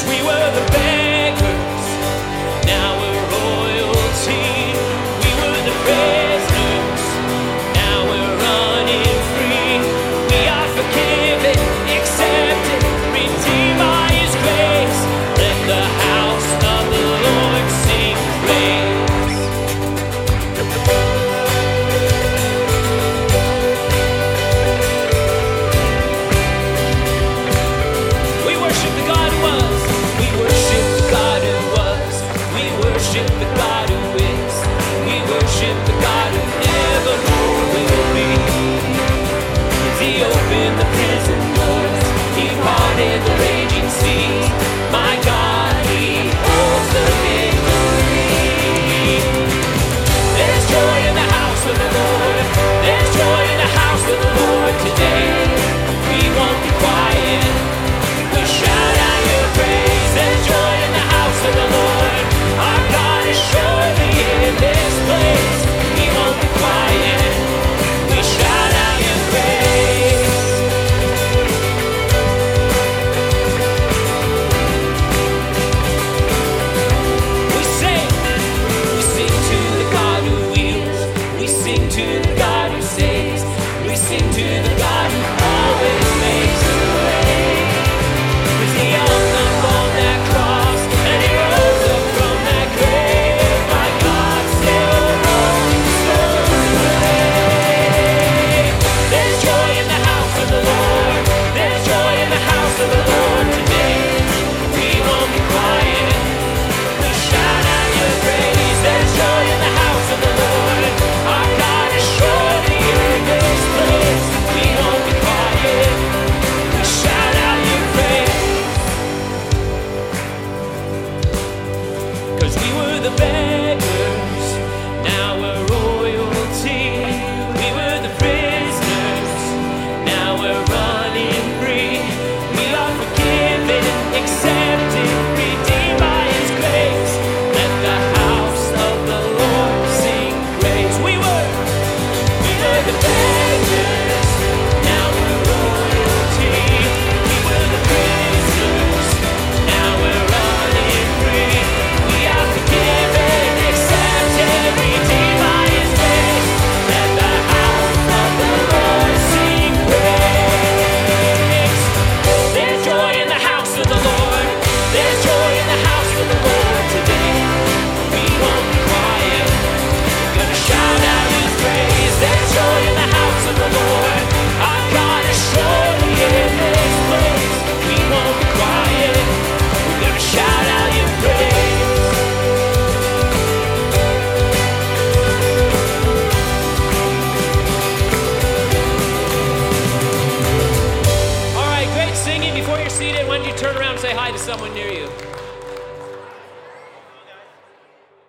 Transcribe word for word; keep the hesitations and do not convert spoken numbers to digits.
First we were the beggars, now we're royalty. We were the prisoners, now we're running free. We are forgiven, accepted, redeemed by His grace. Let the house of the Lord sing praise. Before you're seated, why don't you turn around and say hi to someone near you?